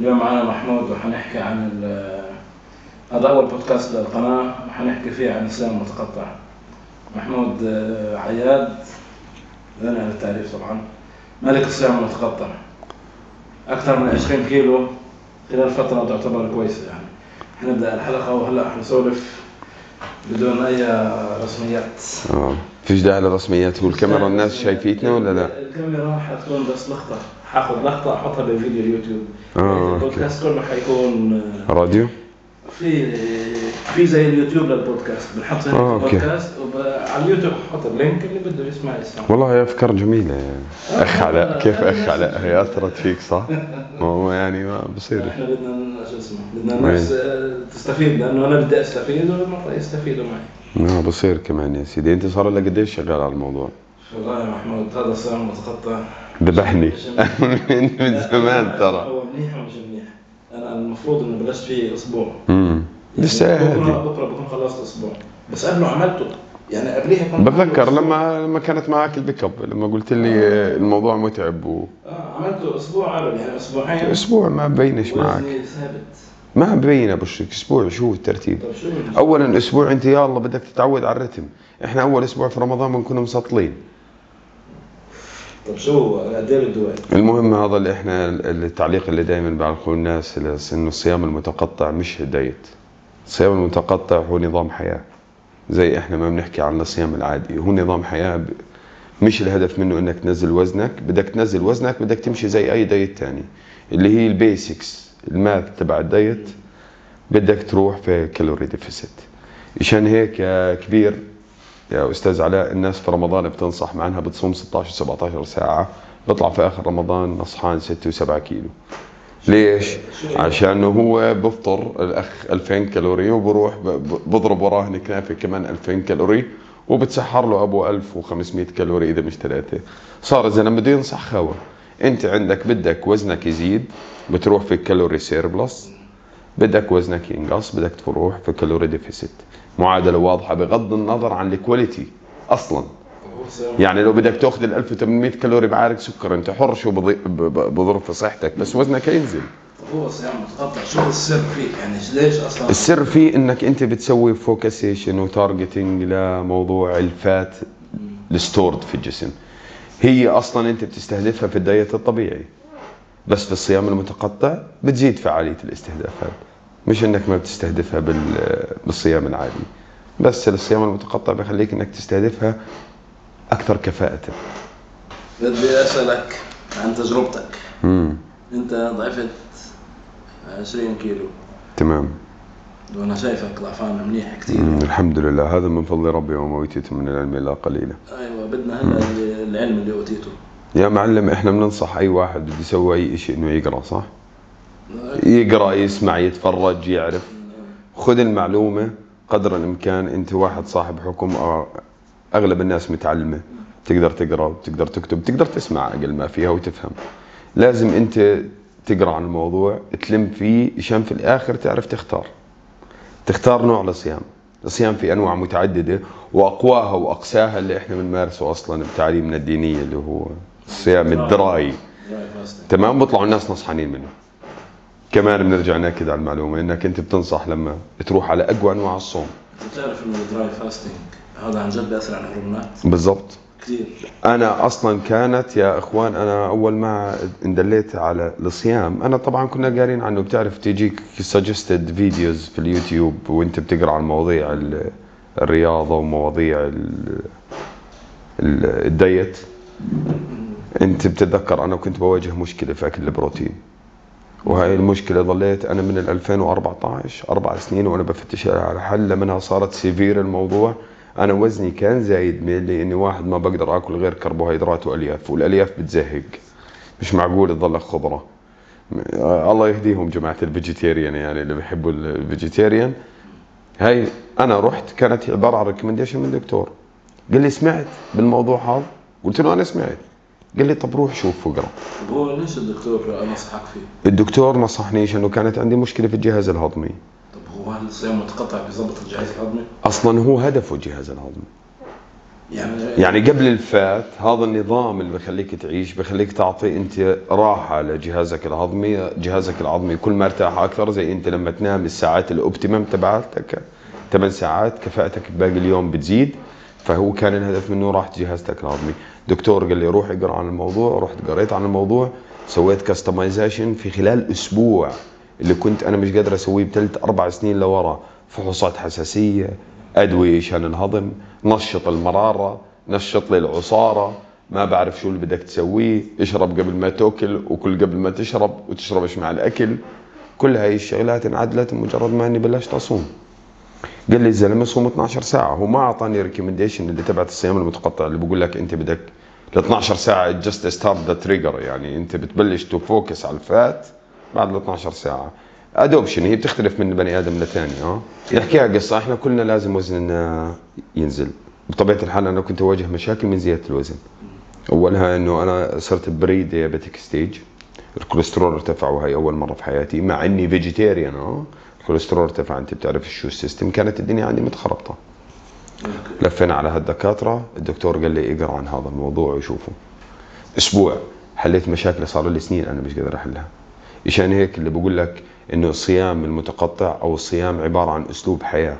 اليوم معنا محمود وحنحكي عن هذا أول بودكاست للقناة، وحنحكي فيه عن الإسلام المتقطع. محمود عياد، غني عن التعريف طبعا، ملك الإسلام المتقطع، أكثر من 20 كيلو خلال فترة تعتبر كويسة. يعني حنبدأ الحلقة وهلأ حنسولف بدون أي رسميات. فيش داعي للرسميات. والكاميرا الناس شايفيتنا ولا لا؟ الكاميرا حتكون بس لقطة، حاخذ لقطة أحطها بفيديو اليوتيوب. البودكاست كله حيكون راديو. في زي اليوتيوب للبودكاست، بنحط البودكاست وعلى اليوتيوب حط اللينك اللي بده يسمع. والله هي أفكار جميلة. أخ علاء، كيف أخ علاء؟ هي أثرت فيك صح؟ ما هو يعني ما بصير. إحنا بدنا الناس تستفيد، لأنه أنا بدي أستفيد والمرة يستفيدوا معي. ما بصير كمان يا سيدي. أنت صار لك قديش شغال على الموضوع؟ والله يا محمود هذا صار متقطع ذبحني من زمان ترى. هو منيح ومش منيح. أنا المفروض إنه بلشت فيه أسبوع. لسه هادي. بكرة بكون خلصت أسبوع. بس قبله عملته يعني قبليها كنت. بتذكر لما كانت معك البيك اب، لما قلت لي الموضوع متعب و. عملته أسبوع قبل، يعني أسبوعين. أسبوع ما بينش معك. ثابت. ما بينا بشك اسبوع. شو الترتيب؟ أولاً أسبوع أنت يا الله بدك تتعود على الرتم. إحنا أول أسبوع في رمضان بنكون مسطلين. طب شو أدير الدواء؟ المهم هذا اللي إحنا التعليق اللي دائماً بعلقوه الناس إنه الصيام المتقطع مش دايت. الصيام المتقطع هو نظام حياة. زي إحنا ما بنحكي عن الصيام العادي، هو نظام حياة. مش الهدف منه إنك تنزل وزنك، بدك تنزل وزنك بدك تمشي زي أي دايت تاني اللي هي البيسكس، الماث تبع الدايت، بدك تروح في كالوري ديفيسيت. عشان هيك يا كبير يا أستاذ علاء، الناس في رمضان بتنصح مع أنها بتصوم 16-17 ساعة، بطلع في آخر رمضان نصحان 6 و7 كيلو. ليش؟ عشان هو بفطر الأخ 2000 كالوري وبروح بضرب وراه كنافة كمان 2000 كالوري، وبتسحر له أبو 1500 كالوري إذا مش 3. صار إذا لما بده ينصح خاوة، أنت عندك بدك وزنك يزيد بتروح في الكالوري سيربلس، بدك وزنك ينقص بدك تروح في الكالوري ديفيسيت. معادلة واضحة بغض النظر عن الكواليتي أصلاً. يعني لو بدك تأخذ 1800 كالوري بعارك سكر، أنت حر شو بضرب في صحتك، بس وزنك ينزل. هو صيام متقطع شو السر فيه؟ يعني ليش أصلاً؟ السر فيه إنك أنت بتسوي فوكسيشن وتارجتينج لموضوع الفات الستورد في الجسم. هي أصلاً أنت بتستهدفها في الدايت الطبيعي، بس في الصيام المتقطع بتزيد فعالية الاستهدافات. مش انك ما بتستهدفها بالصيام العادي، بس الصيام المتقطع بيخليك انك تستهدفها اكثر كفاءة. بدي اسالك عن تجربتك. انت ضعفت 20 كيلو تمام، وانا شايفك ضعفان منيح كثير. الحمد لله، هذا من فضل ربي وما أوتيته من العلم لا قليلا. ايوه، بدنا هلا العلم اللي اوتيته يا معلم. احنا بننصح اي واحد بده يسوي اي شيء انه يقرا، صح؟ يقرأ، يسمع، يتفرج، يعرف. خذ المعلومة قدر الإمكان. أنت واحد صاحب حكم، أغلب الناس متعلمة، تقدر تقرأ وتقدر تكتب، تقدر تسمع أقل ما فيها وتفهم. لازم أنت تقرأ عن الموضوع، تلم فيه، عشان في الآخر تعرف تختار نوع للصيام. الصيام في أنواع متعددة، وأقواها وأقساها اللي إحنا بنمارسه أصلاً بتعليمنا الدينية اللي هو الصيام الدراي. تمام، بطلعوا الناس نصحانين منه. كمان بنرجع ناكد على المعلومه انك انت بتنصح لما تروح على اقوى انواع الصوم. انت بتعرف انه الدراي فاستنج هذا عن جد بياثر على الهرمونات بالضبط كثير. انا اصلا كانت يا اخوان، انا اول ما اندليت على الصيام، انا طبعا كنا قارين عنه، بتعرف تجيك سجستد فيديوز في اليوتيوب وانت بتقرا عن مواضيع الرياضه ومواضيع الدايت. انت بتتذكر انا كنت بواجه مشكله في اكل البروتين، وهي المشكلة ظليت أنا من 2014 4 سنين وأنا بفتش على حل. لمنها صارت سيفير الموضوع، أنا وزني كان زايد من لأني واحد ما بقدر أكل غير كربوهيدرات وألياف، والألياف بتزهق. مش معقول تظلك خضرة. الله يهديهم جماعة الفيجيتيريان، يعني اللي بيحبوا الفيجيتيريان. هاي أنا رحت، كانت عبارة عن ريكمنديشن من دكتور، قال لي سمعت بالموضوع هذا؟ قلت له أنا سمعت. قال لي طب روح شوف وقرا. هو ليش الدكتور نصحك فيه؟ الدكتور نصحني لانه كانت عندي مشكله في الجهاز الهضمي. طب هو هل الصيام المتقطع بيظبط الجهاز الهضمي؟ اصلا هو هدفه الجهاز الهضمي. يعني قبل الفات هذا النظام اللي بخليك تعيش بخليك تعطي انت راحه لجهازك العظمي، جهازك العظمي كل ما ارتاح اكثر، زي انت لما تنام الساعات الاوبتيمم تبعتك 8 ساعات كفاءتك باقي اليوم بتزيد، فهو كان الهدف منه راحه جهازك العظمي. دكتور قال لي روح اقرا عن الموضوع، رحت قريت عن الموضوع، سويت كاستمايزيشن في خلال اسبوع اللي كنت انا مش قادر اسويه بثلاث اربع سنين لورا، فحوصات حساسيه، ادويه شان الهضم، نشط المراره، نشط لي العصاره، ما بعرف شو اللي بدك تسويه، اشرب قبل ما تاكل وكل قبل ما تشرب وتشربش مع الاكل، كل هاي الشغلات انعدلت مجرد ما اني بلشت اصوم. قال لي الزلمه صوم 12 ساعه، هو ما اعطاني ريكومنديشن اللي تبعت الصيام المتقطع اللي بقول لك انت بدك ل 12 ساعه جاست ستارت ذا تريجر، يعني انت بتبلش تفوكس على الفات بعد ال 12 ساعه. ادوبشن هي بتختلف من بني ادم لثاني. يحكيها قصه، احنا كلنا لازم وزننا ينزل. بطبيعه الحال انا كنت اواجه مشاكل من زياده الوزن. اولها انه انا صرت بري ديابيتيك ستيج، الكوليسترول ارتفع وهي اول مره في حياتي مع اني فيجيتيريان. الكوليسترول ارتفع، انت بتعرف شو السيستم، كانت الدنيا عندي متخربطه. لفينا على هالدكاتره، الدكتور قال لي اقرا عن هذا الموضوع وشوفه. اسبوع حليت مشاكل صار لي سنين انا مش قادر احلها. عشان هيك اللي بقول لك انه الصيام المتقطع او الصيام عباره عن اسلوب حياه.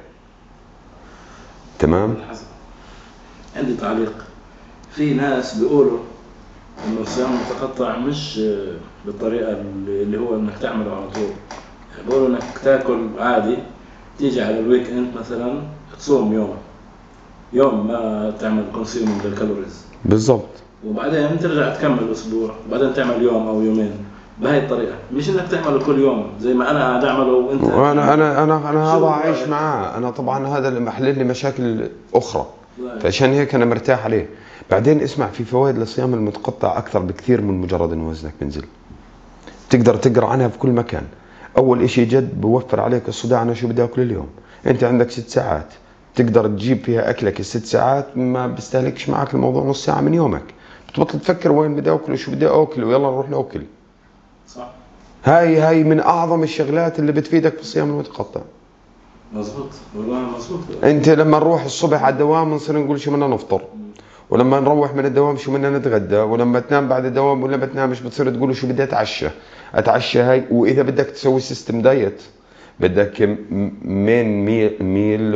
تمام؟ عندي تعليق. في ناس بيقولوا انه الصيام المتقطع مش بالطريقه اللي هو انك تعمله على طول، بيقولوا انك تاكل عادي، تيجي على الويك اند مثلا تصوم يوم ما تعمل كونسيوم للكالوريز بالضبط، وبعدين ترجع تكمل اسبوع، وبعدين تعمل يوم او يومين بهاي الطريقه، مش انك تعمله كل يوم زي ما انا قاعد اعمله وانت. انا انا انا انا هذا عايش معاه، انا طبعا هذا اللي محلل لي مشاكل اخرى، فعشان هيك انا مرتاح عليه. بعدين اسمع، في فوائد للصيام المتقطع اكثر بكثير من مجرد ان وزنك بنزل. بتقدر تقرا عنها في كل مكان. اول شيء جد بوفر عليك الصداع، انا شو بدي اكل اليوم؟ انت عندك 6 ساعات تقدر تجيب فيها اكلك ال6 ساعات، ما بيستهلكش معك الموضوع نص ساعه من يومك، بتبطل تفكر وين بدي اكل وشو بدي اكل ويلا نروح ناكل. صح. هاي من اعظم الشغلات اللي بتفيدك في الصيام المتقطع. مظبوط، والله مظبوط. انت لما نروح الصبح على الدوام بنصير نقول شو بدنا نفطر، ولما نروح من الدوام شو بدنا نتغدى، ولما تنام بعد الدوام ولا ما تنامش بتصير تقول شو بدي اتعشى. هاي واذا بدك تسوي سيستم دايت، بدك مين ميل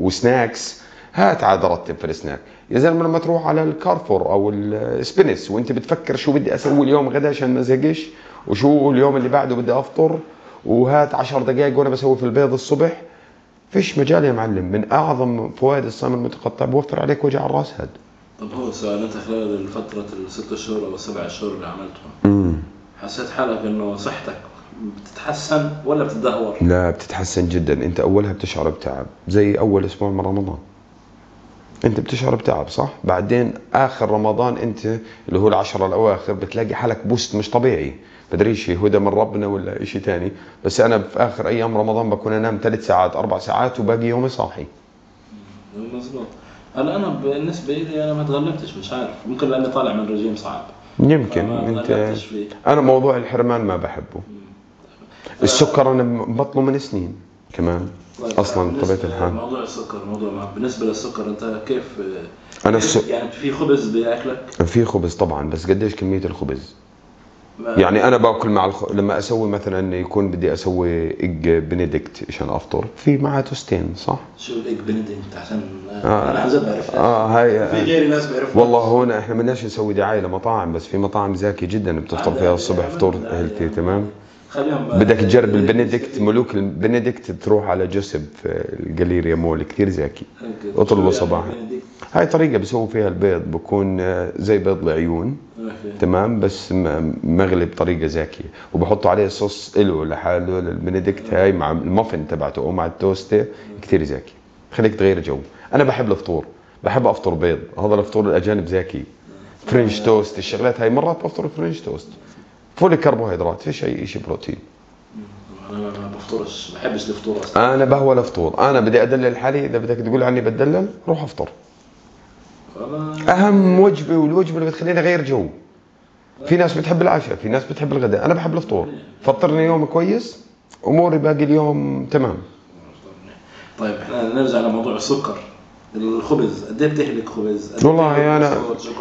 وسناكس، هات عاد رتب في السناك. يا زلمه لما تروح على الكارفور او السبينس وانت بتفكر شو بدي اسوي اليوم غدا عشان ما ازهقش، وشو اليوم اللي بعده بدي افطر، وهات 10 دقائق وانا بسوي في البيض الصبح، فيش مجال يا معلم. من اعظم فوائد الصيام المتقطع بوفر عليك وجع الراس هاد. طب هو سؤال، انت خلال فتره ال6 شهور او ال7 شهور اللي عملتهم حسيت حالك انه صحتك بتتحسن ولا بتتدهور؟ لا بتتحسن جدا. انت اولها بتشعر بتعب زي اول اسبوع من رمضان، انت بتشعر بتعب صح؟ بعدين اخر رمضان انت اللي هو ال10 الاواخر بتلاقي حالك بوست مش طبيعي، بدريش هدى من ربنا ولا شيء ثاني، بس انا في اخر ايام رمضان بكون انام 3 ساعات 4 ساعات وباقي يومي صاحي. مظبوط. هلا انا بالنسبه لي انا ما تغلبتش، مش عارف، ممكن لاني طالع من رجيم صعب، يمكن انت. انا موضوع الحرمان ما بحبه. السكر انا بطله من سنين كمان. طيب اصلا بطبيعه الحال موضوع السكر، موضوع بالنسبه للسكر انت كيف انا يعني في خبز باكلك؟ في خبز طبعا، بس قديش كميه الخبز؟ يعني انا باكل مع لما اسوي مثلا يكون بدي اسوي ايج بنديكت عشان افطر، في معاه توستين صح؟ شو الايج بنديكت عشان انا عن جد بعرفها. هاي في غيري ناس بعرفها والله. هون احنا ما بدناش نسوي دعايه لمطاعم، بس في مطاعم زاكيه جدا بتفطر فيها الصبح فطور هيلثي. تمام. بدك تجرب البنديكت، ملوك البنديكت، تروح على جوسب الجاليريا مول كثير زاكي، اطلبه صباحا. هاي طريقه بسووا فيها البيض، بكون زي بيض العيون. تمام، بس مغلي بطريقه زاكيه، وبحطوا عليه صوص له لحاله البنديكت، هاي مع المافن تبعته او مع التوستة، كثير زاكي، خليك تغير جو. انا بحب الفطور، بحب افطر بيض، هذا الفطور الاجانب زاكي، فرنش توست، الشغلات هاي مرات بفطر فرنش توست، فول كربوهيدرات، فيش اي شيء بروتين. انا ما بفطرش، ما بحبش الفطور اصلا، انا بهوى الفطور، انا بدي ادلل حالي. اذا بدك تقول عني بتدلل، روح افطر. اهم وجبه، والوجبه اللي بتخليني اغير جو. في ناس بتحب العشاء، في ناس بتحب الغداء، انا بحب الفطور، فطرني يوم كويس، اموري باقي اليوم تمام. طيب احنا نرجع لموضوع السكر، الخبز قد ايه بتهلك خبز؟ والله انا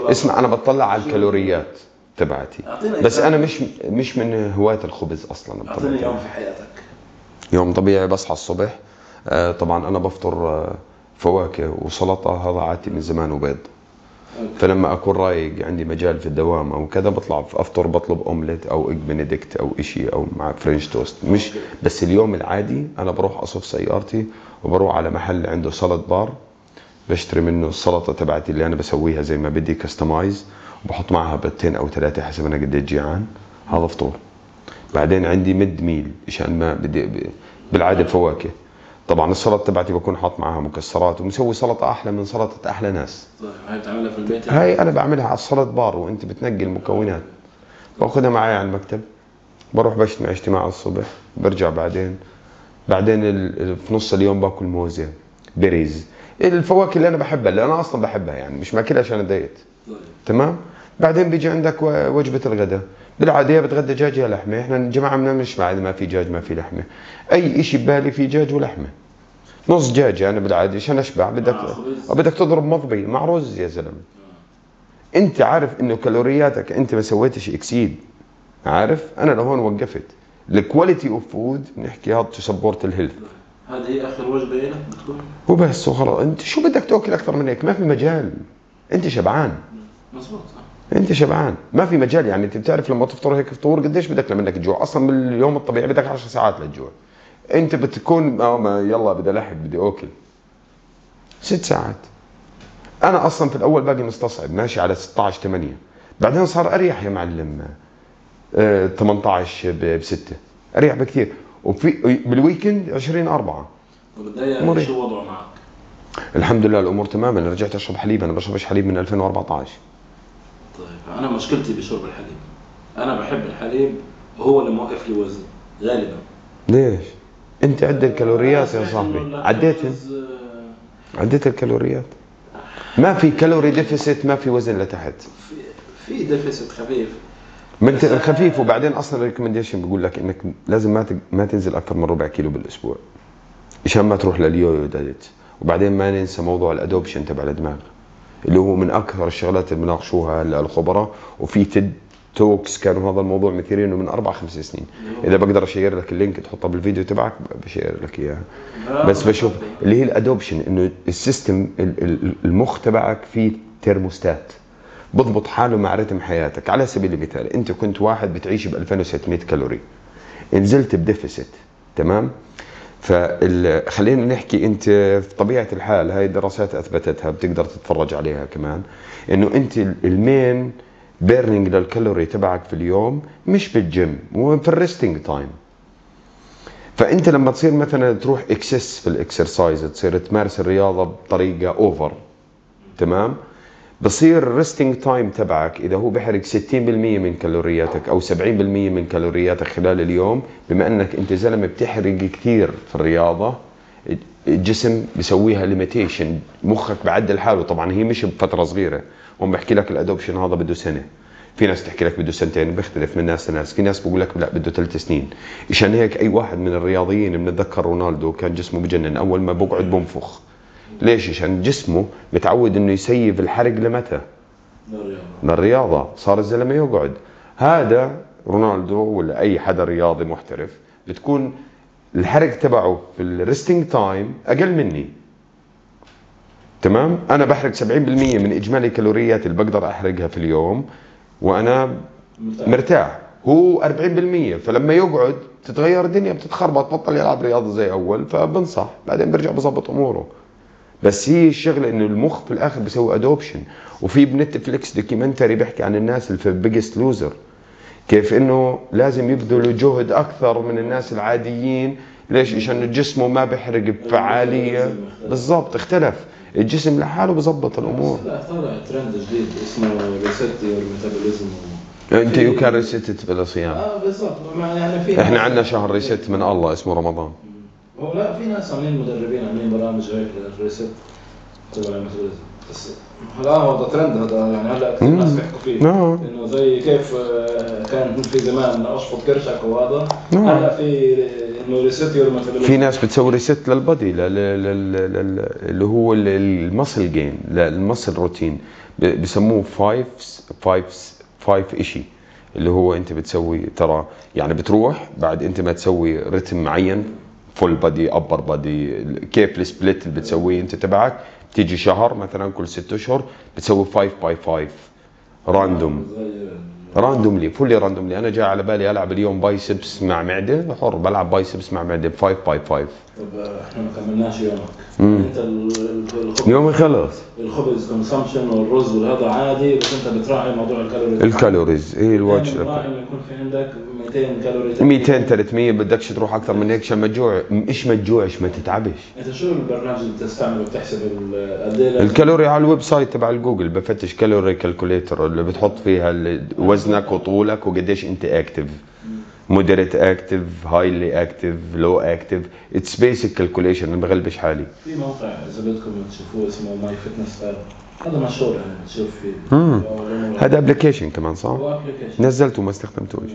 اسمع، انا بطلع على الكالوريات تبعتي، بس انا مش من هواة الخبز اصلا. اعطيني يوم في حياتك. يوم طبيعي بصحى الصبح، طبعا انا بفطر فواكه وسلطه، هذا عادتي من زمان، وبيض. فلما اكون رايق عندي مجال في الدوام او كذا بطلع افطر، بطلب اومليت او ايج بنديكت او إشي او مع فرنش توست. مش بس اليوم العادي انا بروح اصف سيارتي وبروح على محل عنده سلطة بار، بشتري منه السلطه تبعتي اللي انا بسويها زي ما بدي كستمايز، وبحط معها بيضتين او ثلاثه حسب انا قد ايش جيعان. هذا فطور. بعدين عندي ميد ميل عشان ما بدي بالعاده فواكه. طبعا السلطه تبعتي بكون حاط معها مكسرات، ومسوي سلطه احلى من سلطه احلى ناس. هاي بتعملها في البيت؟ هاي انا بعملها على السلطه بار، وانت بتنقي المكونات. باخذها معي على المكتب، بروح بجتمع اجتماع الصبح، برجع بعدين في نص اليوم باكل موزه، بيريز، الفواكه اللي انا بحبها، اللي انا اصلا بحبها، يعني مش ماكلها عشان الدايت. تمام. بعدين بيجي عندك وجبه الغداء. بالعاده بتغدى دجاج يا لحمه، احنا الجماعه بنعملش بعد ما في دجاج ما في لحمه، اي شيء ببالي في دجاج ولحمه، نص دجاجه انا بالعاده عشان اشبع. بدك تضرب مضبي مع رز يا زلمه. انت عارف انه كالورياتك انت ما سويتش اكسيد، عارف؟ انا لهون وقفت. الكواليتي اوف فود بنحكي هذا سبورت الهيلث. هذه هي اخر وجبه لك بتكون وبس وخلاص. انت شو بدك تاكل اكثر من هيك؟ ما في مجال، انت شبعان. مظبوط، انت شبعان، ما في مجال. يعني انت بتعرف لما تفطر هيك فطور قديش بدك لمنك الجوع اصلا؟ باليوم الطبيعي بدك 10 ساعات للجوع، انت بتكون يلا بدي الحق بدي اكل 6 ساعات. انا اصلا في الاول باقي مستصعب، ماشي على 16 8، بعدين صار اريح يا معلم، 18 ب6 اريح بكثير. وفي بالويكند 20 4. وبالضيق شو وضعه معك؟ الحمد لله الامور تمام. انا رجعت اشرب حليب، انا بشربش حليب من 2014. طيب انا مشكلتي بشرب الحليب، انا بحب الحليب وهو اللي موقف لي وزن غالبا. ليش؟ انت عد الكالوريات يا صاحبي، عديت الكالوريات. ما في كالوري ديفيسيت، ما في وزن لتحت، في ديفيسيت خفيف انت خفيف. وبعدين اصلا الريكومنديشن بيقول لك انك لازم ما تنزل اكثر من 4 كيلو بالاسبوع عشان ما تروح لليويو دايت. وبعدين ما ننسى موضوع الادوبشن تبع الدماغ، اللي هو من اكثر الشغلات اللي بناقشوها هلا الخبراء. وفي تيد توكس كانوا هذا الموضوع مثيرينه من 4 5 سنين. اذا بقدر اشير لك اللينك تحطه بالفيديو تبعك بشير لك اياها. بس بشوف اللي هي الادوبشن، انه السيستم المخ تبعك فيه ترموستات بضبط حاله مع رتم حياتك. على سبيل المثال انت كنت واحد بتعيش ب 2600 كالوري، نزلت بديفيسيت، تمام؟ فخلينا نحكي انت في طبيعه الحال، هاي الدراسات اثبتتها، بتقدر تتفرج عليها كمان، انه انت المين بيرنينج للكالوري تبعك في اليوم مش بالجيم وفي الريستنج تايم. فانت لما تصير مثلا تروح اكسس في الاكسرسايز، تصير تمارس الرياضه بطريقه اوفر، تمام؟ بصير الريستنج تايم تبعك اذا هو بحرق 60% من كالورياتك او 70% من كالورياتك خلال اليوم، بما انك انت زلمه بتحرق كثير في الرياضه، الجسم بسويها ليميتيشن، مخك بعدل حاله. طبعا هي مش بفتره صغيره، هم بحكي لك الادوبشن هذا بده سنه، في ناس تحكي لك بده سنتين، بيختلف من ناس لناس، في ناس بقول لك لا بده 3 سنين. عشان هيك اي واحد من الرياضيين، بنتذكر رونالدو كان جسمه بجنن، اول ما بقعد بنفخ. ليش؟ عشان جسمه متعود انه يسيب الحرق لمتى؟ للرياضه. صار الزلمه يقعد. هذا رونالدو ولا اي حدا رياضي محترف بتكون الحرق تبعه في الريستنج تايم اقل مني، تمام؟ انا بحرق 70% من اجمالي كالوريات اللي بقدر احرقها في اليوم وانا مرتاح، هو 40%. فلما يقعد تتغير الدنيا، بتتخربط، بطل يلعب رياضه زي اول. فبنصح بعدين برجع بظبط اموره. بس هي الشغله انه المخ في الاخر بيسوي ادوبشن. وفي بنتفليكس دوكيومنتري بيحكي عن الناس اللي في بيجست لوزر، كيف انه لازم يبذلوا جهد اكثر من الناس العاديين. ليش؟ عشان جسمه ما بيحرق بفعاليه. بالضبط، اختلف الجسم لحاله بظبط الامور. لا، طلع ترند جديد اسمه ريسيت يور ميتابوليزم. انت يو كان ريسيت بالصيام. بالضبط، يعني في احنا عندنا شهر ريسيت من الله اسمه رمضان. لا، في ناس عاملين مدربين عاملين برامج هيك للريست تبع الميتابوليزم. بس لا هو ده ترند هذا يعني هلا كثير ناس بيحكوا فيه انه زي كيف كان في زمان اشفط كرشك وهذا هلا في انه ريست يور مثلا في ناس بتسوي ريست للبادي اللي هو المسل جين المسل روتين بسموه 5 شيء اللي هو انت بتسوي ترى يعني بتروح بعد انت ما تسوي رتم معين فول بادي ابر بادي كيف السبليت اللي بتسويه انت تبعك تيجي شهر مثلا كل 6 اشهر بتسوي 5x5 راندوملي فولي راندوملي. انا جاي على بالي العب اليوم بايسبس مع معده حر بلعب بايسبس مع معده 5x5. طب احنا ما كملناش يومك انت الخبز يومي خلص الخبز كونسامشن والرز والهذا عادي بس انت بتراعي موضوع الكالوريز. الكالوريز ايه الوجه راعي انه يكون في عندك 200 كالوري 200 300 بدكش تروح اكثر من هيك عشان ما تجوع مش ما تجوعش ما تتعبش. انت شو البرنامج اللي بتستعمله بتحسب قد ايه الكالوري على الويب سايت تبع الجوجل بفتش كالوري كالكوليتر اللي بتحط فيها وزنك وطولك وقديش انت اكتف مودريت اكتف هايلي اكتف لو اكتف اتس بيسك كالكوليشن. انا بغلبش حالي في موقع اذا بدكم تشوفوه اسمه ماي فتنس اب هذا مشهور يعني بتشوف فيه هذا ابلكيشن كمان صح؟ هو ابلكيشن نزلته وما استخدمتوش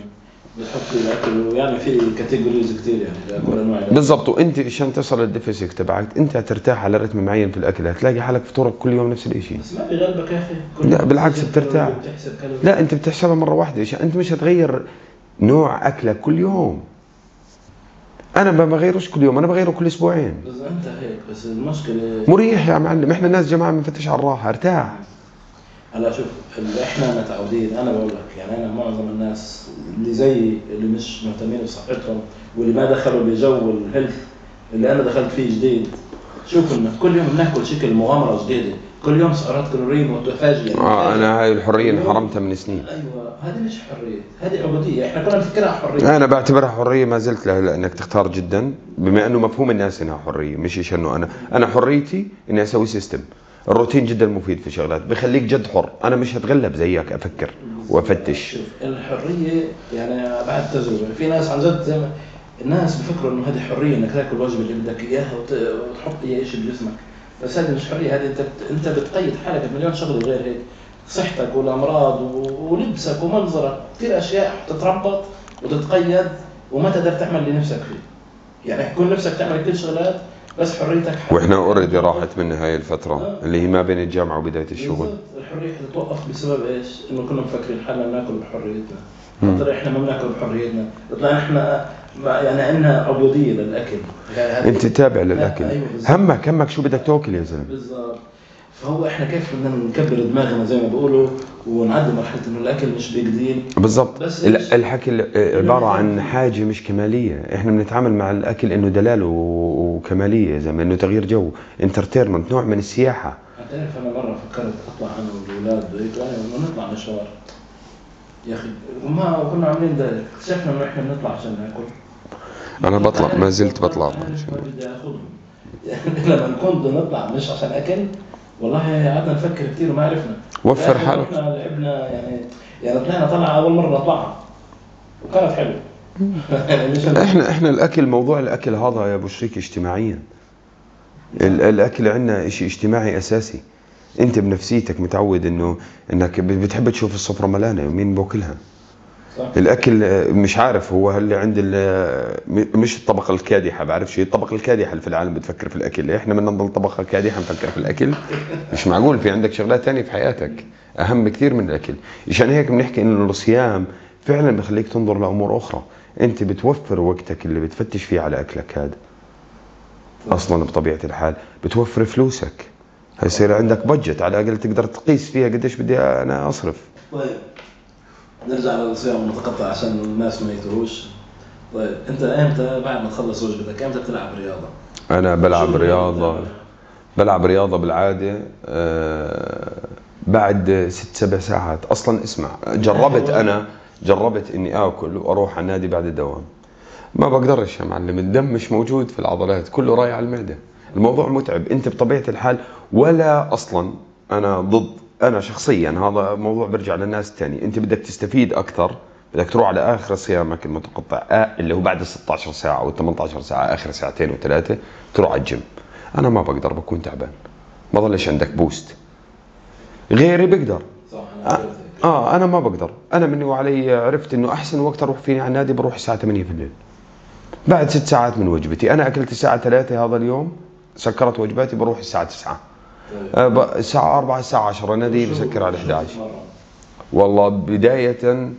بتحط الاكل يعني في كاتيجوريز كثير يعني كل انواع بالضبط. وانت عشان تصل للديفيسيت تبعك انت هترتاح على رتم معين في الاكل هتلاقي حالك فطورك كل يوم نفس الشيء بس ما بيغلبك يا اخي. لا بالعكس بترتاح لا انت بتحسبها مره واحده انت مش هتغير نوع اكلك كل يوم. انا ما بغيرش كل يوم انا بغيره كل اسبوعين بس انت هيك بس المشكله مريح يا معلم احنا ناس جماعه بنفتش على الراحه ارتاح. هلا شوف اللي احنا متعودين انا بقول لك يعني انا معظم الناس اللي زي اللي مش مهتمين بصحتهم واللي ما دخلوا بجو الهيلث اللي انا دخلت فيه جديد شوف انه كل يوم بناكل شكل مغامره جديده كل يوم سعرات كالوريه متفاجئه. انا هاي الحريه اللي حرمتها من سنين. ايوه هذه مش حريه هذه عبوديه احنا كنا نفكرها حريه. انا بعتبرها حريه ما زلت لهلا انك تختار جدا بما انه مفهوم الناس انها حريه مش ايش انه انا حريتي اني اسوي سيستم. الروتين جدا مفيد في شغلات بخليك جد حر انا مش هتغلب زيك افكر وافتش. شوف الحريه يعني بعد تجربه في ناس عن جد زي الناس بفكروا انه هذه حريه انك تاكل الوجبه اللي بدك اياها وتحط اي شيء بجسمك بس هذه مش حريه هذه انت بتقيد حالك بمليون شغله غير هيك صحتك والامراض ولبسك ومنظرك كثير اشياء بتتربط وتتقيد وما تقدر تعمل اللي نفسك فيه يعني تكون نفسك تعمل كل شغلات بس حريتك حرية. واحنا اوريدي راحت من هاي الفتره اللي هي ما بين الجامعه وبدايه الشغل الحريه تتوقف بسبب ايش انه كنا مفكرين حالنا بناكل بحريتنا خاطر احنا ما بناكل بحريتنا طلعنا احنا يعني عندنا عبوديه للاكل يعني انت تابع للاكل أيوة همك شو بدك تاكل يا زلمه بالضبط. فهو احنا كيف بدنا نكبر دماغنا زي ما بيقولوا ونعدي مرحله انه الاكل مش بيقدين بالضبط. الحكي عباره عن حاجه مش كماليه احنا بنتعامل مع الاكل انه دلاله وكماليه زي ما انه تغيير جو انترتيرمنت نوع من السياحه. بتعرف انا مره فكرت اطلع انا والاولاد بدنا نطلع مشوار يا اخي ما كنا عاملين ذلك اكتشفنا انه احنا بنطلع عشان ناكل. انا بطلع ما زلت بطلع بدي اخذهم لما كنت نطلع مش عشان اكل والله قعدنا نفكر كثير وما عرفنا وفر حالك. احنا لعبنا يعني طلعنا طلعه اول مره نطلعها وكانت حلوه. احنا الاكل موضوع الاكل هذا يا ابو شريك اجتماعيا الاكل عندنا شيء اجتماعي اساسي. انت بنفسيتك متعود انه انك بتحب تشوف السفره ملانه ومين باكلها صح. الاكل مش عارف هو اللي عند مش الطبقه الكادحه بعرف شيء الطبقه الكادحه اللي في العالم بتفكر في الاكل احنا بدنا نضل طبقه كادحه نفكر في الاكل مش معقول في عندك شغلات ثانيه في حياتك اهم كثير من الاكل. عشان هيك بنحكي انه الصيام فعلا بخليك تنظر لامور اخرى انت بتوفر وقتك اللي بتفتش فيه على اكلك هذا اصلا بطبيعه الحال بتوفر فلوسك هيصير عندك بادجت على الاقل تقدر تقيس فيها قديش بدي انا اصرف. طيب نرجع للصيام المتقطع عشان الناس ما يتوهوش. طيب انت امتى بعد ما تخلص وجبتك امتى بتلعب رياضه؟ انا بلعب رياضه بالعاده بعد 6-7 ساعات اصلا. اسمع جربت اني اكل واروح على النادي بعد الدوام ما بقدرش يا معلم الدم مش موجود في العضلات كله رايح على المعده الموضوع متعب انت بطبيعه الحال ولا اصلا انا ضد انا شخصيا هذا موضوع برجع للناس الثاني انت بدك تستفيد اكثر بدك تروح على اخر صيامك المتقطع اللي هو بعد 16 ساعه او 18 ساعه اخر ساعتين وثلاثه تروح على الجيم. انا ما بقدر بكون تعبان ما ضلش عندك بوست غيري بيقدر. صح انا ما بقدر، انا مني وعلي عرفت انه احسن وقت اروح فيه على النادي بروح الساعه 8 في الليل. بعد 6 ساعات من وجبتي، انا اكلت الساعه 3 هذا اليوم، سكرت وجباتي بروح الساعه 9. الساعه 4 الساعه 10 النادي بسكر على 11. والله بدايه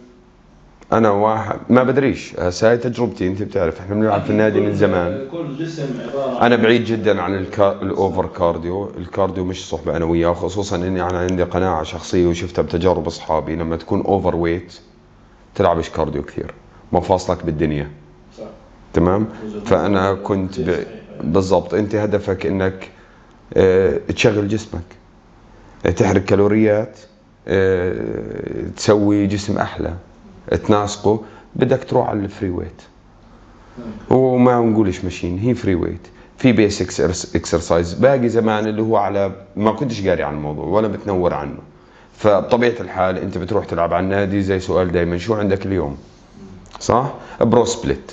انا واحد ما بدريش، هسه هاي تجربتي، انت بتعرف احنا بنلعب في النادي من زمان. كل جسم عباره، انا بعيد جدا عن الاوفر كارديو، الكارديو مش صحبه انا وياه، خصوصا اني انا عندي قناعه شخصيه وشفتها بتجارب اصحابي، لما تكون اوفر ويت تلعبش كارديو كثير، مفاصلك بالدنيا. صح تمام؟ فانا كنت بالضبط، انت هدفك انك تشغل جسمك، تحرق كالوريات، تسوي جسم احلى، تناسقه، بدك تروح على الفري ويت. وما بنقولش ماشين، هي فري ويت، في بيسكس اكسرسايز. باقي زمان اللي هو على ما كنتش قاري عن الموضوع ولا بتنور عنه، فبطبيعه الحال انت بتروح تلعب على النادي زي سؤال دائما شو عندك اليوم؟ صح؟ برو سبليت.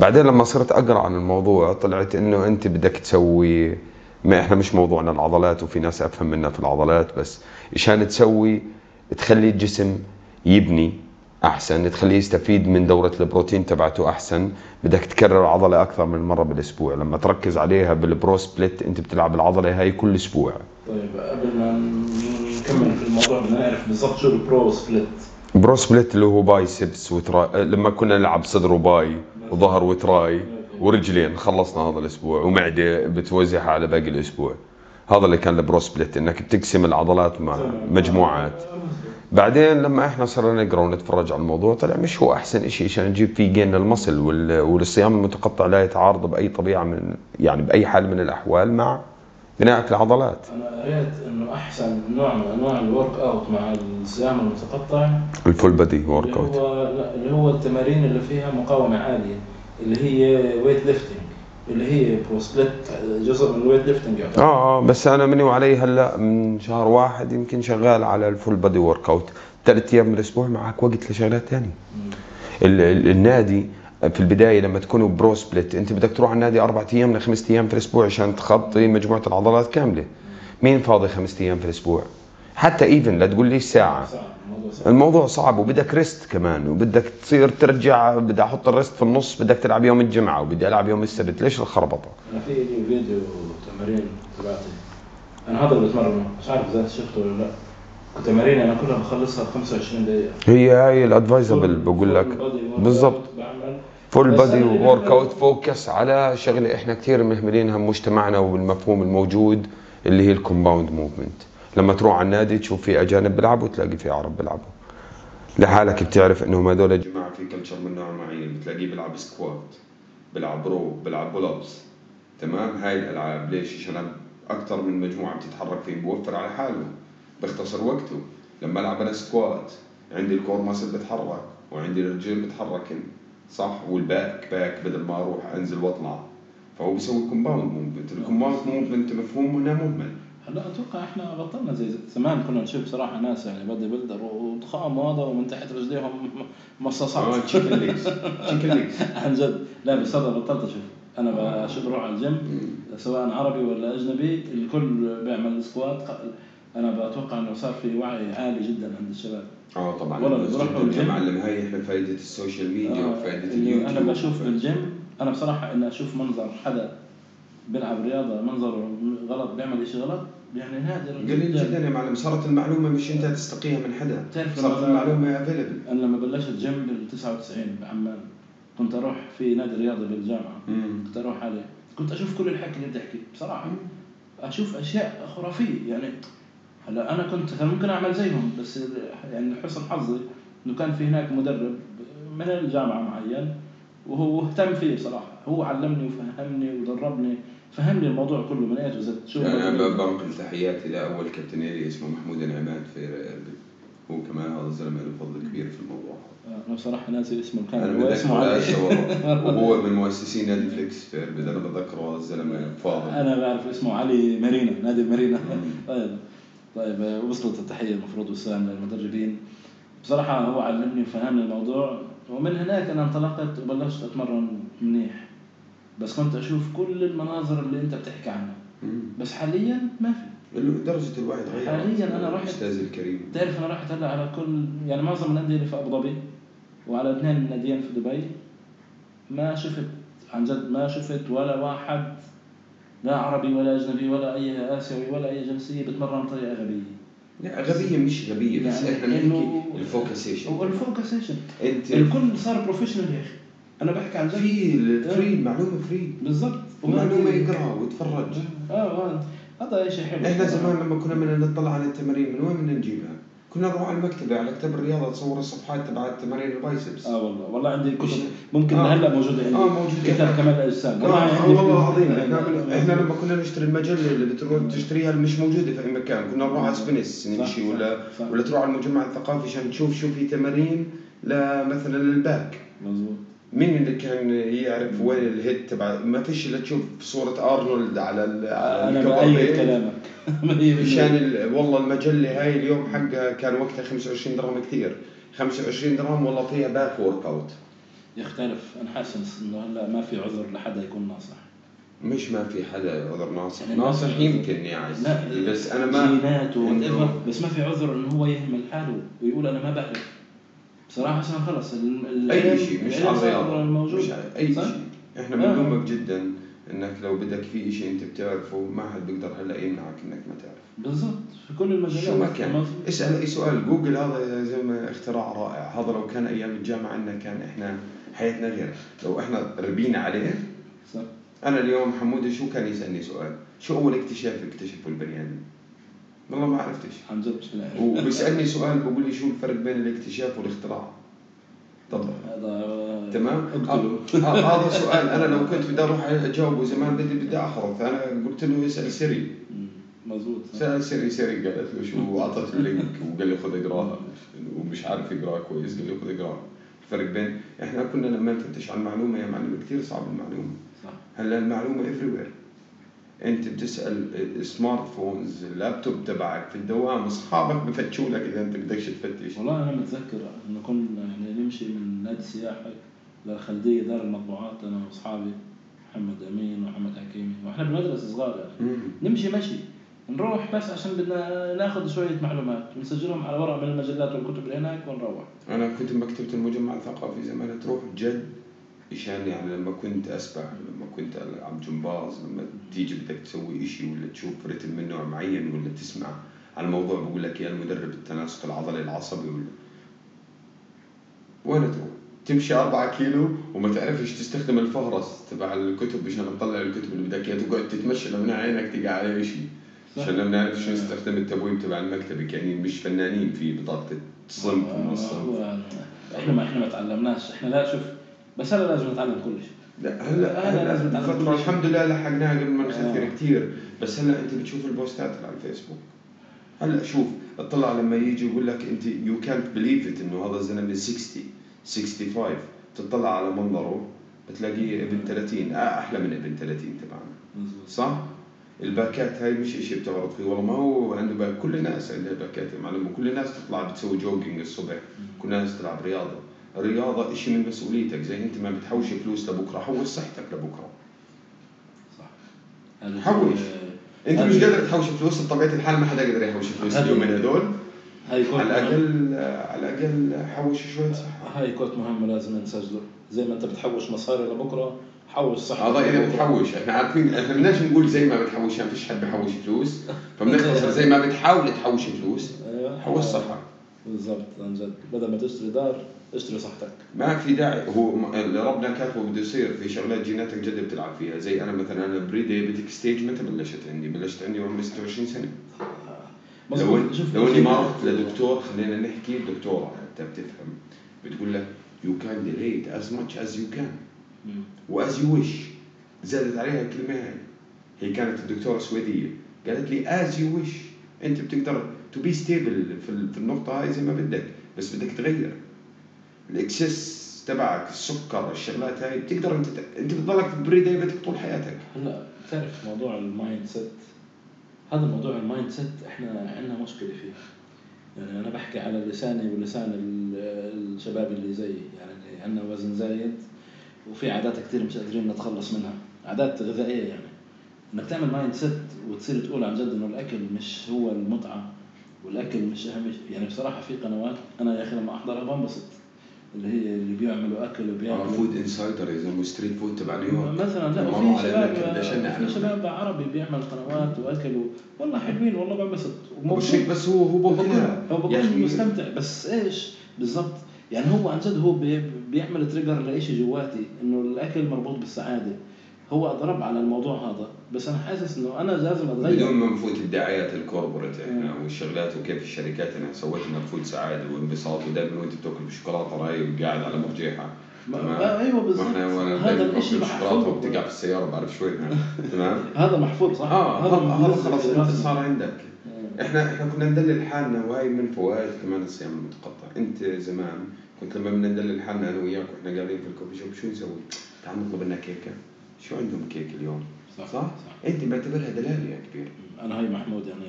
بعدين لما صرت اقرا عن الموضوع طلعت انه انت بدك تسوي، ما احنا مش موضوعنا العضلات، وفي ناس افهم منا في العضلات، بس عشان تسوي تخلي الجسم يبني احسن، تخليه يستفيد من دوره البروتين تبعته احسن، بدك تكرر عضله اكثر من مره بالاسبوع، لما تركز عليها بالبرو سبليت انت بتلعب العضله هاي كل اسبوع. طيب قبل ما نكمل في الموضوع بدنا نعرف بالضبط شو البرو سبليت. برو سبليت اللي هو بايسبس وتراي، لما كنا نلعب صدر وباي وظهر وتراي ورجلين، خلصنا هذا الاسبوع، ومعده بتوزعها على باقي الاسبوع. هذا اللي كان البرو سبليت، انك بتقسم العضلات مع مجموعات. بعدين لما احنا صرنا نقرا ونتفرج على الموضوع طلع مش هو احسن شيء عشان نجيب فيه جين للمصل، والصيام المتقطع لا يتعارض باي طبيعه من، يعني باي حال من الاحوال مع بنائك للعضلات. انا قريت انه احسن نوع من انواع الورك اوت مع الصيام المتقطع الفول بادي ورك اوت، اللي هو التمارين اللي فيها مقاومه عاليه، اللي هي ويت ليفتنج، اللي هي برو سبليت جزء من الويت ليفتنج. بس انا مني وعلي هلا من شهر واحد يمكن شغال على الفول بادي ورك اوت، ثلاث ايام بالاسبوع معك وقت لشغلات ثانيه. النادي في البدايه لما تكونوا برو سبليت انت بدك تروح على النادي اربع ايام لخمس ايام في الاسبوع عشان تغطي مجموعه العضلات كامله. مين فاضي خمس ايام في الاسبوع؟ حتى ايفن لا تقول لي ساعه، الموضوع صعب، وبدك ريست كمان، وبدك تصير ترجع، بدي احط الريست في النص، بدك تلعب يوم الجمعه وبدي العب يوم السبت، ليش الخربطه؟ انا في لي فيديو تمارين تبعتي، انا هذا اللي بتمرنه، مش عارف اذا شفته ولا لا، تمارين انا كلها بخلصها ب 25 دقيقه. هي هاي الادفايزبل، بقول لك بالضبط فول بادي وورك اوت، فوكس على شغله احنا كثير مهملينها بمجتمعنا والمفهوم الموجود اللي هي الكومباوند موفمنت. لما تروح على النادي تشوف في اجانب بيلعبوا وتلاقي في عرب بيلعبوا، لحالك بتعرف انهم هذول الجماعه في كلتشر من نوع معين، بتلاقيه بيلعب سكوات، بيلعب رو، بيلعب بولابس. تمام، هاي الالعاب ليش؟ عشان اكثر من مجموعه بتتحرك فيه، بوفر على حاله، بختصر وقته. لما العب انا سكوات عندي الكور ماسل بتحرك، وعندي الرجل بتحركن، صح، والباك بدل ما اروح انزل واطلع، فهو بيسوي كومباوند موفمنت. الكومباوند موفمنت مفهومه مهمل. هلا اتوقع احنا بطلنا زي زمان، كنا نشوف بصراحه ناس يعني بادي بيلدر وضخام هذا ومن تحت رجليهم مصاصات. تشيكن ليكس، تشيكن ليكس عن جد. لا بس هذا بطلت اشوف، انا بشوف بروح على الجيم سواء عربي ولا اجنبي الكل بيعمل سكوات. انا بتوقع انه صار في وعي عالي جدا عند الشباب. طبعا يا معلم، هاي احنا فائده السوشيال ميديا وفائده اليوتيوب. انا بشوف بالجيم، انا بصراحه ان اشوف منظر حدا بيلعب رياضه منظره غلط بيعمل شيء غلط يعني نادر قليل جدا يا معلم. صارت المعلومه مش انت تستقيها من حدا، صارت المعلومه افيلبل. انا لما بلشت جيم بال 99 بعمان كنت اروح في نادي رياضي بالجامعه، كنت اروح عليه، كنت اشوف كل الحكي اللي بتحكي بصراحه، اشوف اشياء خرافيه يعني. هلا انا كنت ممكن اعمل زيهم، بس يعني حسن حظي انه كان في هناك مدرب من الجامعه معين وهو اهتم فيه بصراحه، هو علمني وفهمني ودربني، فهمني الموضوع كله من ايش وزدت شو. انا بنقل تحياتي لاول كابتن لي اسمه محمود العماد في اربد، هو كمان هذا الزلمه له فضل كبير في الموضوع. انا بصراحه ناسي اسمه كامل، هو اسمه علي، وهو من مؤسسين نتفليكس في اربد، انا بتذكره هذا الزلمه فاضل. انا بعرف اسمه علي مارينا، نادي مارينا. طيب وصلت التحيه المفروض والسلام للمدربين. بصراحه هو علمني وفهمني الموضوع، ومن هناك انا انطلقت وبلشت اتمرن منيح، بس كنت اشوف كل المناظر اللي انت بتحكي عنها. بس حاليا ما في لدرجه الواحد غير حاليا. انا رحت الاستاذ الكريم تعرف انا رحت هلا على كل يعني معظم النادي اللي في ابو ظبي وعلى اثنين الناديين في دبي، ما شفت عن جد ما شفت ولا واحد لا عربي ولا اجنبي ولا اي اسيوي ولا اي جنسيه بتمرن بطريقه غبيه. لا غبيه مش غبيه بس يعني احنا بنحكي الفوكسيشن. والفوكسيشن الكل صار بروفيشنال يا اخي. انا بحكي عن جد في فري معلومه فري بالضبط ومعلومه يقراها ويتفرج. هذا شيء حلو. احنا زمان لما كنا بدنا نطلع على التمارين من وين بدنا نجيبها؟ كنا نروح على المكتبه على كتاب الرياضه تصور الصفحات تبع تمارين البايسبس. والله عندي الكتب ممكن هلا موجوده عندي. موجود كتاب كمال الاجسام. والله العظيم احنا لما كنا نشتري المجله اللي بتروح تشتريها مش موجوده في اي مكان، كنا نروح على سبنس نمشي ولا تروح على المجمع الثقافي عشان تشوف شو في تمارين مثلا للباك. مظبوط. مين اللي كان يعرف وين الهيت تبع؟ ما فيش الا تشوف صوره ارنولد على الكوبايه. كلامك مشان والله المجله هاي اليوم حقها كان وقتها 25 درهم كثير، 25 درهم والله فيها باك ورك اوت يختلف. انا حاسس انه هلا ما في عذر لحدا يكون ناصح. مش ما في حدا عذر ناصح يعني ناصح يمكن يعني بس انا ما بس ما في عذر انه هو يهمل حاله ويقول انا ما بعرف بصراحة. عشان خلص أي شيء مش على الرياضة مش على أي شيء. إحنا بنلومك جدا إنك لو بدك في شيء أنت بتعرفه ما حد بيقدر هلا يمنعك إنك ما تعرف. بالضبط في كل المجالات شو ما كان. اسأل أي سؤال. جوجل هذا زي ما اختراع رائع. هذا لو كان أيام الجامعة عندنا كان إحنا حياتنا غير. لو إحنا ربينا عليه صح. أنا اليوم حمودي شو كان يسألني سؤال؟ شو أول اكتشاف اكتشفه البني آدم؟ والله ما عرفتش عن جد مش عارف. وبيسالني سؤال بقول لي شو الفرق بين الاكتشاف والاختراع؟ طب هذا تمام. هذا سؤال انا لو كنت بدي اروح اجاوبه زمان بدي احرف. انا قلت له اسال سيري. مزبوط. سال سيري قالت له شو، اعطته اللينك وقال لي خذ اقراها ومش عارف يقراها كويس. قال لي خذ اقراها. الفرق بين احنا كنا لما نفتش على المعلومه يا معلم كثير صعب المعلومه صح. هلا المعلومه everywhere. انت بتسال سمارت فونز اللابتوب تبعك في الدوام اصحابك بفتشوا لك اذا انت بدكش تفتش. والله انا متذكر انه كنا يعني نمشي من نادي السياحه للخلديه دار المطبوعات انا واصحابي محمد امين ومحمد حكيمي واحنا بالمدرسه صغار يعني نمشي مشي نروح بس عشان بدنا ناخذ شويه معلومات ونسجلهم على ورق من المجلات والكتب اللي هناك ونروح. انا كنت بمكتبه المجمع الثقافي زمان تروح جد عشان يعني لما كنت أسبح لما كنت ألعب جمباز لما تيجي بدك تسوي إشي ولا تشوف رتم من نوع معين ولا تسمع عن موضوع بقول لك يا المدرب التناسق العضلي العصبي ولا وين تروح تمشي 4 كيلو وما تعرفش تستخدم الفهرس تبع الكتب عشان تطلع الكتب اللي بدك إياها. تقعد تتمشى لمن عينك تلقى عليه إشي عشان لما نعرف شو نستخدم التبويب تبع المكتبة. يعني مش فنانين في بطاقة الصنف والصنف. إحنا ما تعلمناش. إحنا لا شوف بس هلا لازم نتعلم كل شيء. لا هلا لازم نتعلم كل شيء. الحمد لله لحقناها قبل ما نخسر كثير. بس هلا انت بتشوف البوستات على الفيسبوك. هلا شوف اطلع لما يجي يقول لك انت يو كانت بليف ات انه هذا الزلمه 60 65. بتطلع على منظره بتلاقيه ابن 30 احلى من ابن 30 تبعنا صح. الباكات هاي مش شيء بتغلط فيه والله. ما هو عنده باك. كل الناس عندها باكات يا معلم. وكل الناس تطلع بتسوي جوجينج الصبح. كل الناس تلعب رياضه. الرياضة إشي من مسؤوليتك. زي أنت ما بتحوش فلوس لبكرة حوش صحتك لبكرة صح. حوش أنت مش قادر تحوش فلوس بطبيعة الحال. ما حدا قادر يحوش فلوس اليومين هدول. على الأقل حوش شوية صحة. هاي كوت مهمة لازم نسجله. زي ما أنت بتحوش مصاري لبكرة حوش صحة. هذا إذا بتحوش إحنا عارفين. إحنا مناش نقول زي ما بتحوش يعني فيش حد بحوش فلوس. فمنختصر زي ما بتحاول تحوش فلوس حوش صحة. بالضبط عن جد. بدل ما تشتري دار اشتري صحتك. ما في داعي. هو اللي ربنا كاتبه بده يصير. في شغلات جيناتك جد بتلعب فيها. زي انا مثلا انا بري دايبيتك ستيج متى بلشت عندي عمري 26 سنه. لو اني ما رحت لدكتور خلينا نحكي دكتوره انت بتفهم بتقول لك يو كان ديليت از ماتش از يو كان واز يو ويش. زادت عليها الكلمه هاي. هي كانت الدكتوره سويديه قالت لي از يو ويش. انت بتقدر تو بي ستيبل في النقطه هاي زي ما بدك. بس بدك تغير الاكسس تبعك السكر الشغلات هاي. بتقدر انت بتضلك بري دايبيتك طول حياتك. هلا بتعرف موضوع المايند سيت. هذا موضوع المايند سيت احنا عندنا مشكله فيه. يعني انا بحكي على لساني ولسان الشباب اللي زيي. يعني عندنا وزن زايد وفي عادات كثير مش قادرين نتخلص منها. عادات غذائيه يعني انك تعمل مايند سيت وتصير تقول عن جد انه الاكل مش هو المتعه والاكل مش اهم شيء. يعني بصراحه في قنوات انا يا اخي لما احضرها بنبسط، اللي هي اللي بيعملوا اكل وبيعملوا فود انسايدر اذا مو ستريت فود تبع نيويورك مثلا. لا في شباب عربي بيعمل قنوات واكل والله حلوين، والله بنبسط مش هيك بس هو بضل يعني مستمتع. بس ايش بالضبط يعني هو عن جد هو بيعمل تريجر لإشي جواتي انه الاكل مربوط بالسعاده. هو ضرب على الموضوع هذا بس انا حاسس انه انا لازم اتغير بدون ما نفوت الدعايات الكوربوريت احنا والشغلات وكيف الشركات انها سوت لنا نفوت سعاده وانبساط ودائما وانت بتاكل بشوكولاته راي وقاعد على مرجيحه تمام. ايوه بالضبط هذا الاشي محفوظ وبتقع في السياره بعرف شوي تمام. هذا محفوظ صح. هذا خلاص انت صار عندك. احنا كنا ندلل حالنا وهي من فوائد كمان الصيام المتقطع. انت زمان كنت لما بندلل حالنا انا وياك واحنا قاعدين في الكوفي شوب شو نسوي؟ تعال نطلب لنا كيكه، شو عندهم كيك اليوم صح؟ انت بعتبرها دلاله يا كبير. انا هاي محمود يعني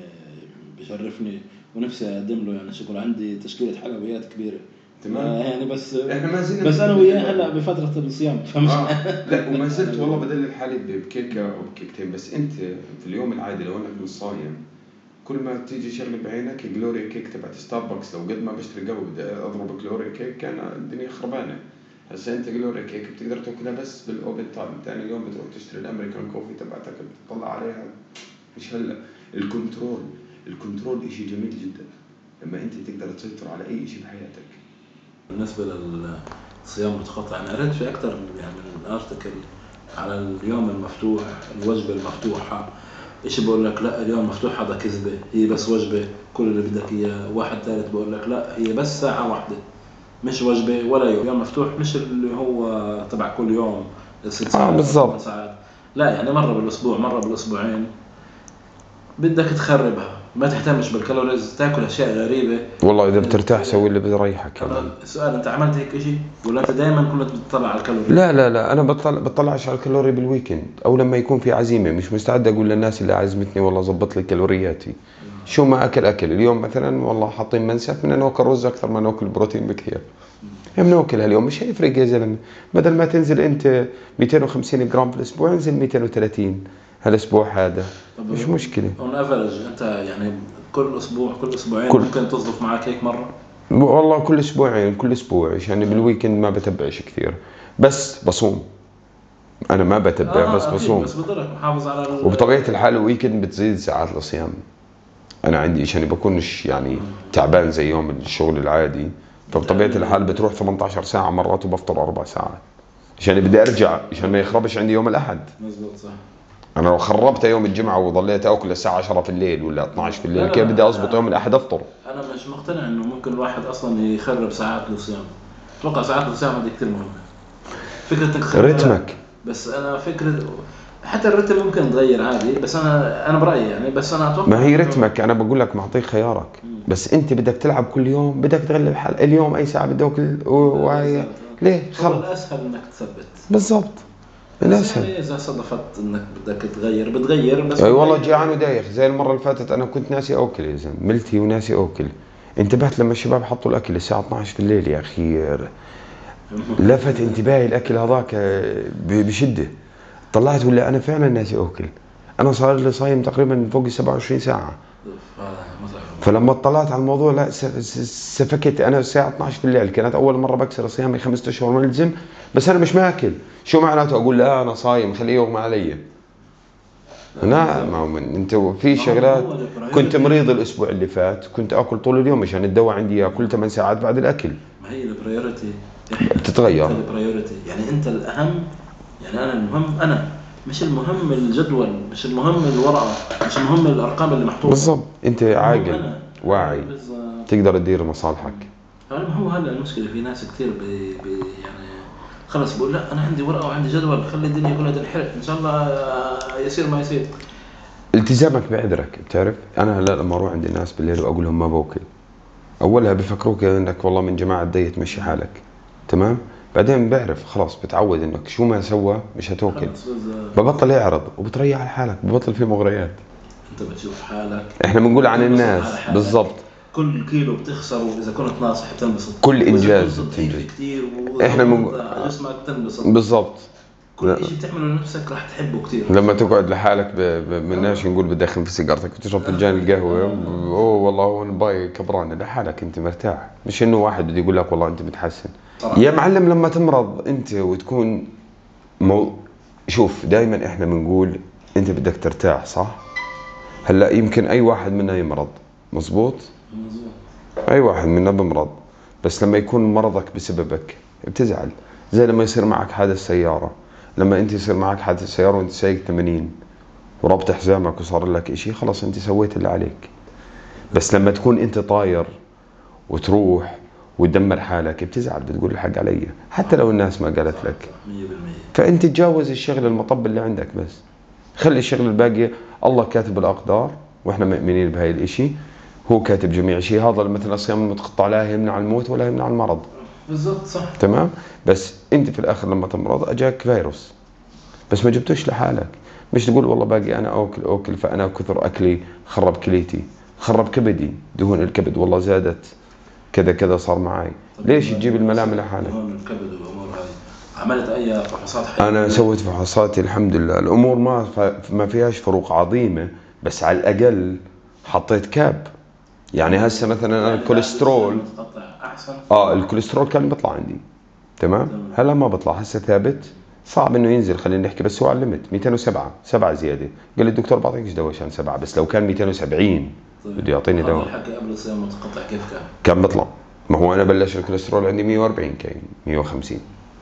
بشرفني ونفسي اقدم له يعني شغل عندي تشكيله حلويات كبيره تمام يعني بس احنا ما زلنا بس انا وياه هلا بفتره الصيام فمش لا وما زلت والله بدلل حالي بكيكه او بكيكتين. بس انت في اليوم العادي لو انك صايم كل ما تيجي شغله بعينك جلوري كيك تبعت ستاربكس، لو قد ما بشتري قهوه بدي اضرب جلوري كيك كان الدنيا خربانه. هسه انت جلوري كيك بتقدر تاكلها بس بالاوبن تايم، ثاني يوم بتروح تشتري الامريكان كوفي تبعتك بتطلع عليها مش هلا. الكنترول شيء جميل جدا لما انت تقدر تسيطر على اي شيء بحياتك. بالنسبه للصيام المتقطع انا قريت في اكثر يعني من ارتكل على اليوم المفتوح، الوجبه المفتوحه إيش بقول لك لا اليوم مفتوح هذا كذبة، هي بس وجبة كل اللي بدك إياه. واحد ثالث بقول لك لا هي بس ساعة واحدة مش وجبة ولا يوم. يوم مفتوح مش اللي هو تبع كل يوم 6 ساعات بالضبط، لا يعني مرة بالأسبوع مرة بالأسبوعين بدك تخربها، ما تهتمش بالكالوريز، تاكل أشياء غريبة. والله إذا بترتاح سوي اللي بيريحك. كمان السؤال أنت عملت هيك إشي ولا أنت دائما كلك بتطلع على الكالوري؟ لا أنا بطلعش على الكالوري بالويكند أو لما يكون في عزيمة. مش مستعد أقول للناس اللي عزمتني والله ضبط لي كالورياتي شو ما أكل اليوم مثلا والله حاطين منسف من ناكل رز أكثر ما ناكل بروتين بكثير هم ناكلها اليوم مش هيفرق يا زلمة. بدل ما تنزل أنت 250 جرام في الأسبوع انزل 230 هالاسبوع هذا مش مشكله. اون افرج انت يعني كل اسبوع كل اسبوعين ممكن تصدف معك هيك مره والله كل اسبوعين كل اسبوع يعني بالويكند ما بتبعش كثير بس بصوم. انا ما بتبع بس بصوم بس بضلك محافظ على وبطبيعه الحال الويكند بتزيد ساعات الصيام. انا عندي عشان بكونش يعني تعبان زي يوم الشغل العادي فبطبيعه الحال بتروح 18 ساعه مرات وبفطر 4 ساعات عشان بدي ارجع عشان ما يخربش عندي يوم الاحد. مزبوط صح. انا لو خربت يوم الجمعه وظليت اكل الساعه 10 في الليل ولا 12 في الليل كيف بدي اضبط يوم الاحد افطر؟ انا مش مقتنع انه ممكن الواحد اصلا يخرب ساعات الصيام. اتوقع ساعات الصيام هذه كثير مهمه فكره تكسر رتمك. بس انا فكره حتى الرتم ممكن تغير عادي بس انا برايي يعني بس انا اتوقع ما هي رتمك. انا بقول لك معطيك خيارك بس انت بدك تلعب كل يوم بدك تغلب حالك اليوم اي ساعه بدي اكل ليه خلص الاسهل انك تثبت بالضبط. بس يعني إذا صدفت إنك بدك تغير بتغير بس. أي والله جيعان ودايخ زي المرة اللي فاتت أنا كنت ناسي أكل يا زلمة ملتي وناسي أكل. انتبهت لما الشباب حطوا الأكل الساعة 12 بالليل يا أخي لفت انتباهي الأكل هذاك بشدة. طلعت ولا أنا فعلا ناسي أكل. أنا صار لي صايم تقريبا فوق 27 ساعة. فلما اطلعت على الموضوع لا سفكت. انا الساعه 12 بالليل كانت اول مره بكسر صيامي 5 اشهر ملزم بس انا مش ماكل. شو معناته اقول لا انا صايم خليه يغمى علي؟ لا ما هو انت في شغلات. كنت مريض الاسبوع اللي فات كنت اكل طول اليوم مشان الدواء عندي اكل 8 ساعات بعد الاكل. ما هي البريورتي بتتغير يعني انت الاهم يعني انا المهم انا مش المهم الجدول مش المهم الورقه مش المهم الارقام اللي محطوطه بالضبط. انت عاقل واعي بالزبط. تقدر تدير مصالحك. هو هلا المشكله في ناس كثير يعني خلص بقول لا انا عندي ورقه وعندي جدول خلي الدنيا كلها تنحرق ان شاء الله يصير ما يصير. التزامك بعذرك بتعرف. انا هلا لما اروح عند الناس بالليل واقول لهم ما باكل اولها بفكروك انك والله من جماعه بدي تمشي حالك تمام. بعدين بعرف خلاص بتعود انك شو ما سوى مش هتوكل ببطل يعرض وبتريح لحالك ببطل في مغريات. انت بتشوف حالك احنا بنقول عن الناس بالضبط كل كيلو بتخسره اذا كنت ناصح بتنبسط كل انجاز كتير احنا جسمك تنبسط بالضبط. كل شيء بتعمله لنفسك راح تحبه كثير. لما تقعد لحالك بدناش نقول بتدخن في سيجارتك وتشرب فنجان القهوه اوه والله انا باي كبران لحالك انت مرتاح، مش انه واحد بده يقول لك والله انت بتحسن طبعا. يا معلم لما تمرض انت وتكون شوف دائما احنا بنقول انت بدك ترتاح صح؟ هلا يمكن اي واحد منا يمرض مزبوط؟ مزبوط اي واحد منا بمرض، بس لما يكون مرضك بسببك بتزعل، زي لما يصير معك حادث سياره، لما انت يصير معك حادث سياره وانت سايق 80 وربط حزامك وصار لك شيء خلص انت سويت اللي عليك. بس لما تكون انت طاير وتروح وتدمر حالك بتزعل بتقول الحق علي حتى لو الناس ما قالت لك 100%. فانت تجاوز الشغل المطب اللي عندك، بس خلي الشغل الباقي الله كاتب الاقدار واحنا مؤمنين بهاي الاشي، هو كاتب جميع شيء. هذا مثلا الصيام المتقطع لا يمنع الموت ولا يمنع المرض بالضبط صح تمام، بس انت في الاخر لما تمرض اجاك فيروس بس ما جبتوش لحالك، مش تقول والله باقي انا اوكل فانا كثر اكلي خرب كليتي خرب كبدي دهون الكبد والله زادت كذا كذا صار معي. ليش تجيب الملام لحالك؟ دهون الكبد والامور هاي عملت اي فحوصات حقيقية؟ انا سويت فحوصاتي الحمد لله الامور ما فيهاش فروق عظيمه، بس على الاقل حطيت كاب. يعني هسه مثلا انا الكوليسترول احسن الكوليسترول كان بيطلع عندي تمام؟ هلا ما بطلع هسه ثابت، صعب انه ينزل خلينا نحكي، بس هو على الليمت 207 7 زياده، قال لي الدكتور بعطيكش دواء عشان 7، بس لو كان 270 بده يعطيني دواء. الحكي قبل الصيام المتقطع كيف كان؟ كان بطلع، ما هو انا بلش الكوليسترول عندي 140 كان 150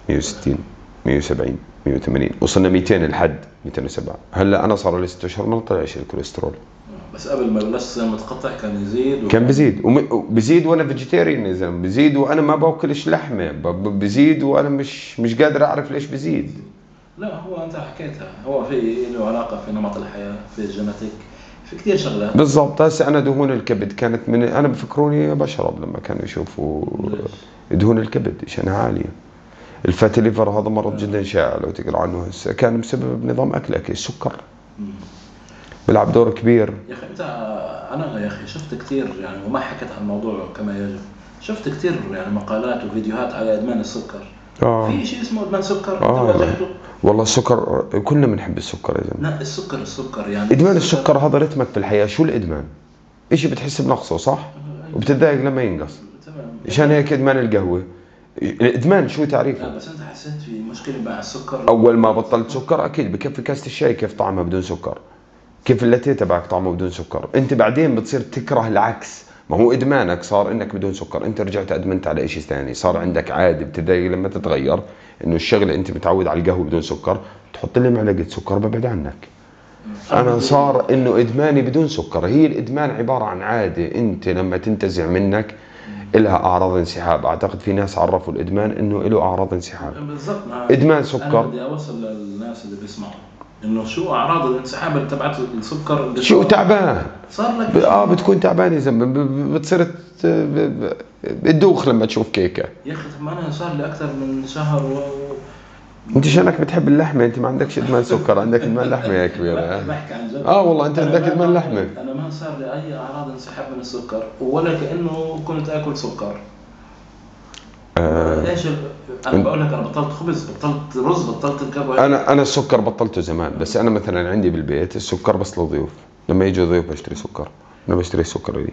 160 170 180 وصلنا 200 لحد 207. هلا انا صار لي 6 اشهر ما طلعش الكوليسترول، بس قبل ما بلشت صيام متقطع كان يزيد كان بزيد وبزيد وانا فيجيتيريان يا زلمه، بزيد وانا ما باكلش لحمه، بزيد وانا مش قادر اعرف ليش بزيد. لا هو انت حكيتها، هو في له علاقه في نمط الحياه في الجيناتيك في كثير شغلات بالضبط. هسه انا دهون الكبد كانت من انا بفكروني بشرب لما كانوا يشوفوا دهون الكبد شانها عاليه. الفاتي ليفر هذا مرض جدا شائع لو تقرا عنه هسه، كان بسبب نظام اكلك السكر بيلعب دور كبير. يا اخي انت انا يا اخي شفت كثير يعني وما حكيت عن الموضوع كما يجب، شفت كثير يعني مقالات وفيديوهات على ادمان السكر. في شيء اسمه ادمان سكر واجهته؟ والله السكر كلنا بنحب السكر يا زلمه. لا السكر يعني ادمان السكر هذا رتمك في الحياه، شو الادمان؟ شيء بتحس بنقصه صح؟ وبتتضايق لما ينقص. تمام عشان هيك ادمان القهوه. الادمان شو تعريفه؟ لا بس انت حسيت في مشكله مع السكر؟ اول ما بطلت سكر اكيد بكفي كاسه الشاي كيف طعمها بدون سكر، كيف اللاتيه تبعك طعمه بدون سكر، انت بعدين بتصير تكره العكس، ما هو ادمانك صار انك بدون سكر، انت رجعت ادمنت على شيء ثاني، صار عندك عاده بتضايق لما تتغير، انه الشغله انت متعود على القهوه بدون سكر، تحط لي معلقه سكر ببعد عنك. انا صار انه ادماني بدون سكر، هي الادمان عباره عن عاده انت لما تنتزع منك لها اعراض انسحاب، اعتقد في ناس عرفوا الادمان انه له اعراض انسحاب. بالضبط ادمان سكر. انا بدي اوصل للناس اللي بيسمعوا انه شو اعراض الانسحاب اللي تبعت السكر، شو تعبان صار لك بتكون تعبان يا زلمه، بتصير بتدوخ لما تشوف كيكه. يا اخي طب ما انا صار لي اكثر من شهر انت شانك بتحب اللحمه، انت ما عندكش ادمان سكر، عندك ادمان لحمه يا كبيره. بحكي عن جد والله انت عندك ادمان لحمه. انا ما صار لي اي اعراض انسحاب من السكر ولا كانه كنت اكل سكر. ايش انا بقول لك انا بطلت خبز بطلت رز بطلت الكبه. انا السكر بطلته زمان، بس انا مثلا عندي بالبيت السكر بس للضيوف، لما يجوا ضيوف بشتري سكر، انا بشتري سكر لي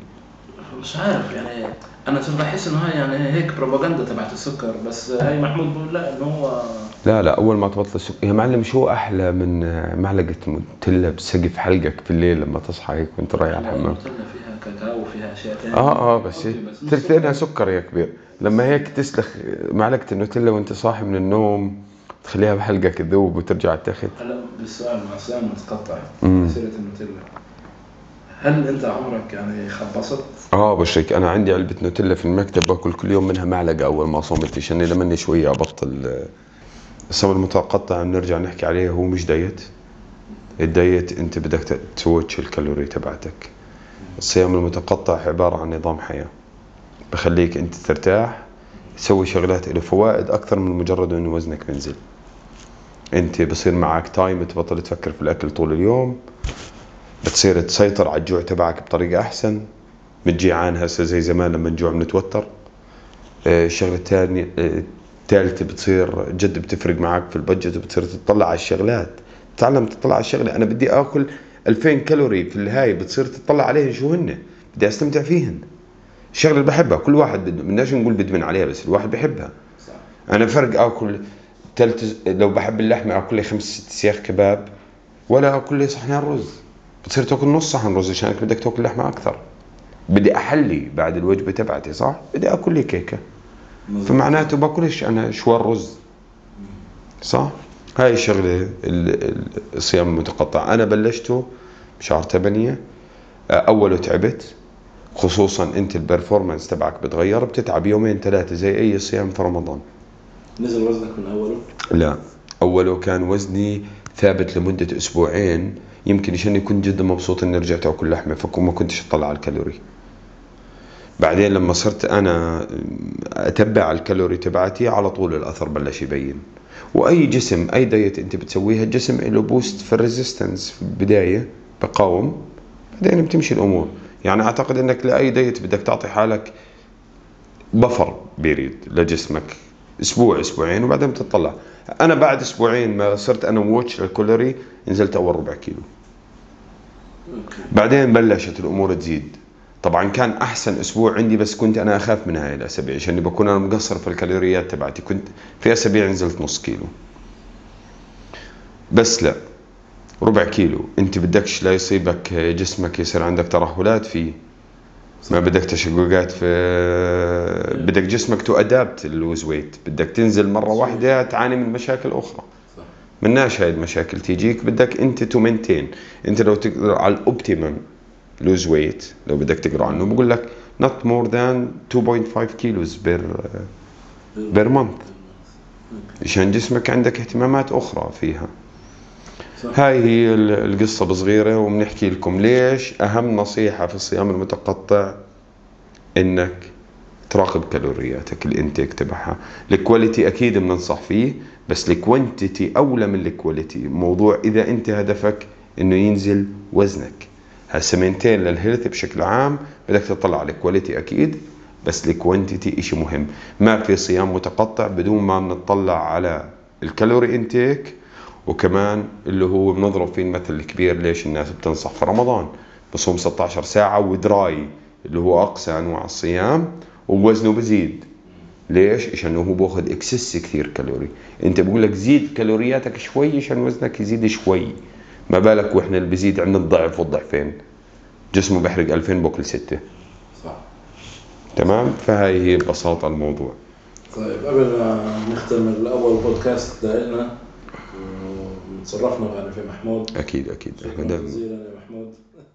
مش عارف. يعني انا صرت احس انه هاي يعني هيك بروباغندا تبعت السكر، بس هاي محمود بقول لا انه هو لا اول ما تبطل السكر يا معلم شو احلى من معلقه نوتيلا بسقف حلقك بالليل لما تصحى هيك وانت رايح على الحمام. نوتيلا فيها كاكاو وفيها اشياء ثانيه بس ثلثينها سكر يا كبير. لما هيك تسلخ معلقه النوتيلا وانت صاحي من النوم تخليها بحلقك تذوب وترجع على التخت. هلا بالسؤال مع السؤال متقطع سيره النوتيلا، هل انت عمرك يعني خبصت؟ بشريك انا عندي علبه نوتيلا في المكتب باكل كل يوم منها معلقه اول ما صومت، عشان لما اني شويه ابطل الصوم المتقطع بنرجع نحكي عليه. هو مش دايت، الدايت انت بدك توتش الكالوري تبعتك، الصيام المتقطع عباره عن نظام حياه بخليك انت ترتاح، تسوي شغلات له فوائد اكثر من مجرد انه وزنك بينزل. انت بصير معك تايم تبطل تفكر في الاكل طول اليوم، بتصير تسيطر على الجوع تبعك بطريقه احسن، متجيعان هسه زي زمان لما نجوع بنتوتر. الشغله الثانيه ثالث بتصير جد بتفرق معك في البادجت، وبتصير تطلع على الشغلات، تتعلم تطلع على الشغله. انا بدي اكل 2000 كالوري في الهاي، بتصير تطلع عليها شو هن، بدي استمتع فيهن، الشغله اللي بحبها. كل واحد بدناش نقول بدمن عليها، بس الواحد بحبها. انا فرق اكل لو بحب اللحمه اكل لي 5-6 سياخ كباب، ولا اكل لي صحنين رز. بتصير تاكل نص صحن رز عشان بدك تاكل لحمه اكثر. بدي احلي بعد الوجبه تبعتي، صح، بدي اكل لي كيكه، فمعناته باكلش انا شوار رز، صح. هاي الشغله الصيام المتقطع انا بلشته بشهر 8. اوله تعبت، خصوصا انت البرفورمانس تبعك بتغير، بتتعب يومين ثلاثه زي اي صيام في رمضان. نزل وزنك من اوله؟ لا، اوله كان وزني ثابت لمده اسبوعين، يمكن عشان كنت جدا مبسوط اني رجعت اكل لحمه، فما كنتش اطلع على الكالوري. بعدين لما صرت انا اتبع الكالوري تبعتي على طول الاثر بلش يبين. واي جسم، اي دايت انت بتسويها، الجسم له بوست في الريزيستنس في البدايه، بقاوم، بعدين بتمشي الامور. يعني اعتقد انك لاي دايت بدك تعطي حالك بفر بيريد لجسمك اسبوع اسبوعين، وبعدين بتطلع. انا بعد اسبوعين ما صرت انا ووتش الكالوري نزلت اول ربع كيلو، بعدين بلشت الامور تزيد. طبعا كان احسن اسبوع عندي، بس كنت انا اخاف من هاي الاسابيع عشان بكون انا مقصر في الكالوريات تبعتي. كنت في اسابيع نزلت نص كيلو بس، لا ربع كيلو. انت بدكش لا يصيبك جسمك يصير عندك ترهلات فيه، ما بدك تشققات في، بدك جسمك تو ادابت اللوز ويت، بدك تنزل مره واحده تعاني من مشاكل اخرى. مناش هاي المشاكل تيجيك، بدك انت تو مينتين. انت لو تقدر على الاوبتيمم لوز ويت، لو بدك تقرا عنه بقول لك not more than 2.5 كيلوز بير مانث، عشان جسمك عندك اهتمامات اخرى فيها. هاي هي القصه بصغيره، وبنحكي لكم ليش اهم نصيحه في الصيام المتقطع انك تراقب كالورياتك، الانتيك تبعها. الكواليتي اكيد بننصح فيه، بس الكوانتيتي اولى من الكواليتي. موضوع اذا انت هدفك انه ينزل وزنك، هالسمينتين للهيلث بشكل عام بدك تطلع على الكواليتي اكيد، بس الكوانتيتي شيء مهم. ما في صيام متقطع بدون ما بنطلع على الكالوري انتيك، وكمان اللي هو بنضرب فيه المثل الكبير ليش الناس بتنصح في رمضان بصوم 16 ساعه ودراي اللي هو اقصى انواع الصيام ووزنه بزيد. ليش؟ عشان هو باخذ اكسس كثير كالوري. انت بقول لك زيد كالورياتك شوي عشان وزنك يزيد شوي، ما بالك واحنا اللي بزيد عندنا الضعف والضعفين، جسمه بحرق 2000 بوكل 6، صح، تمام. فهاي هي ببساطه الموضوع. طيب قبل ما نختم الاول بودكاست لنا، تصرفنا معنا في محمود. اكيد احنا دائما.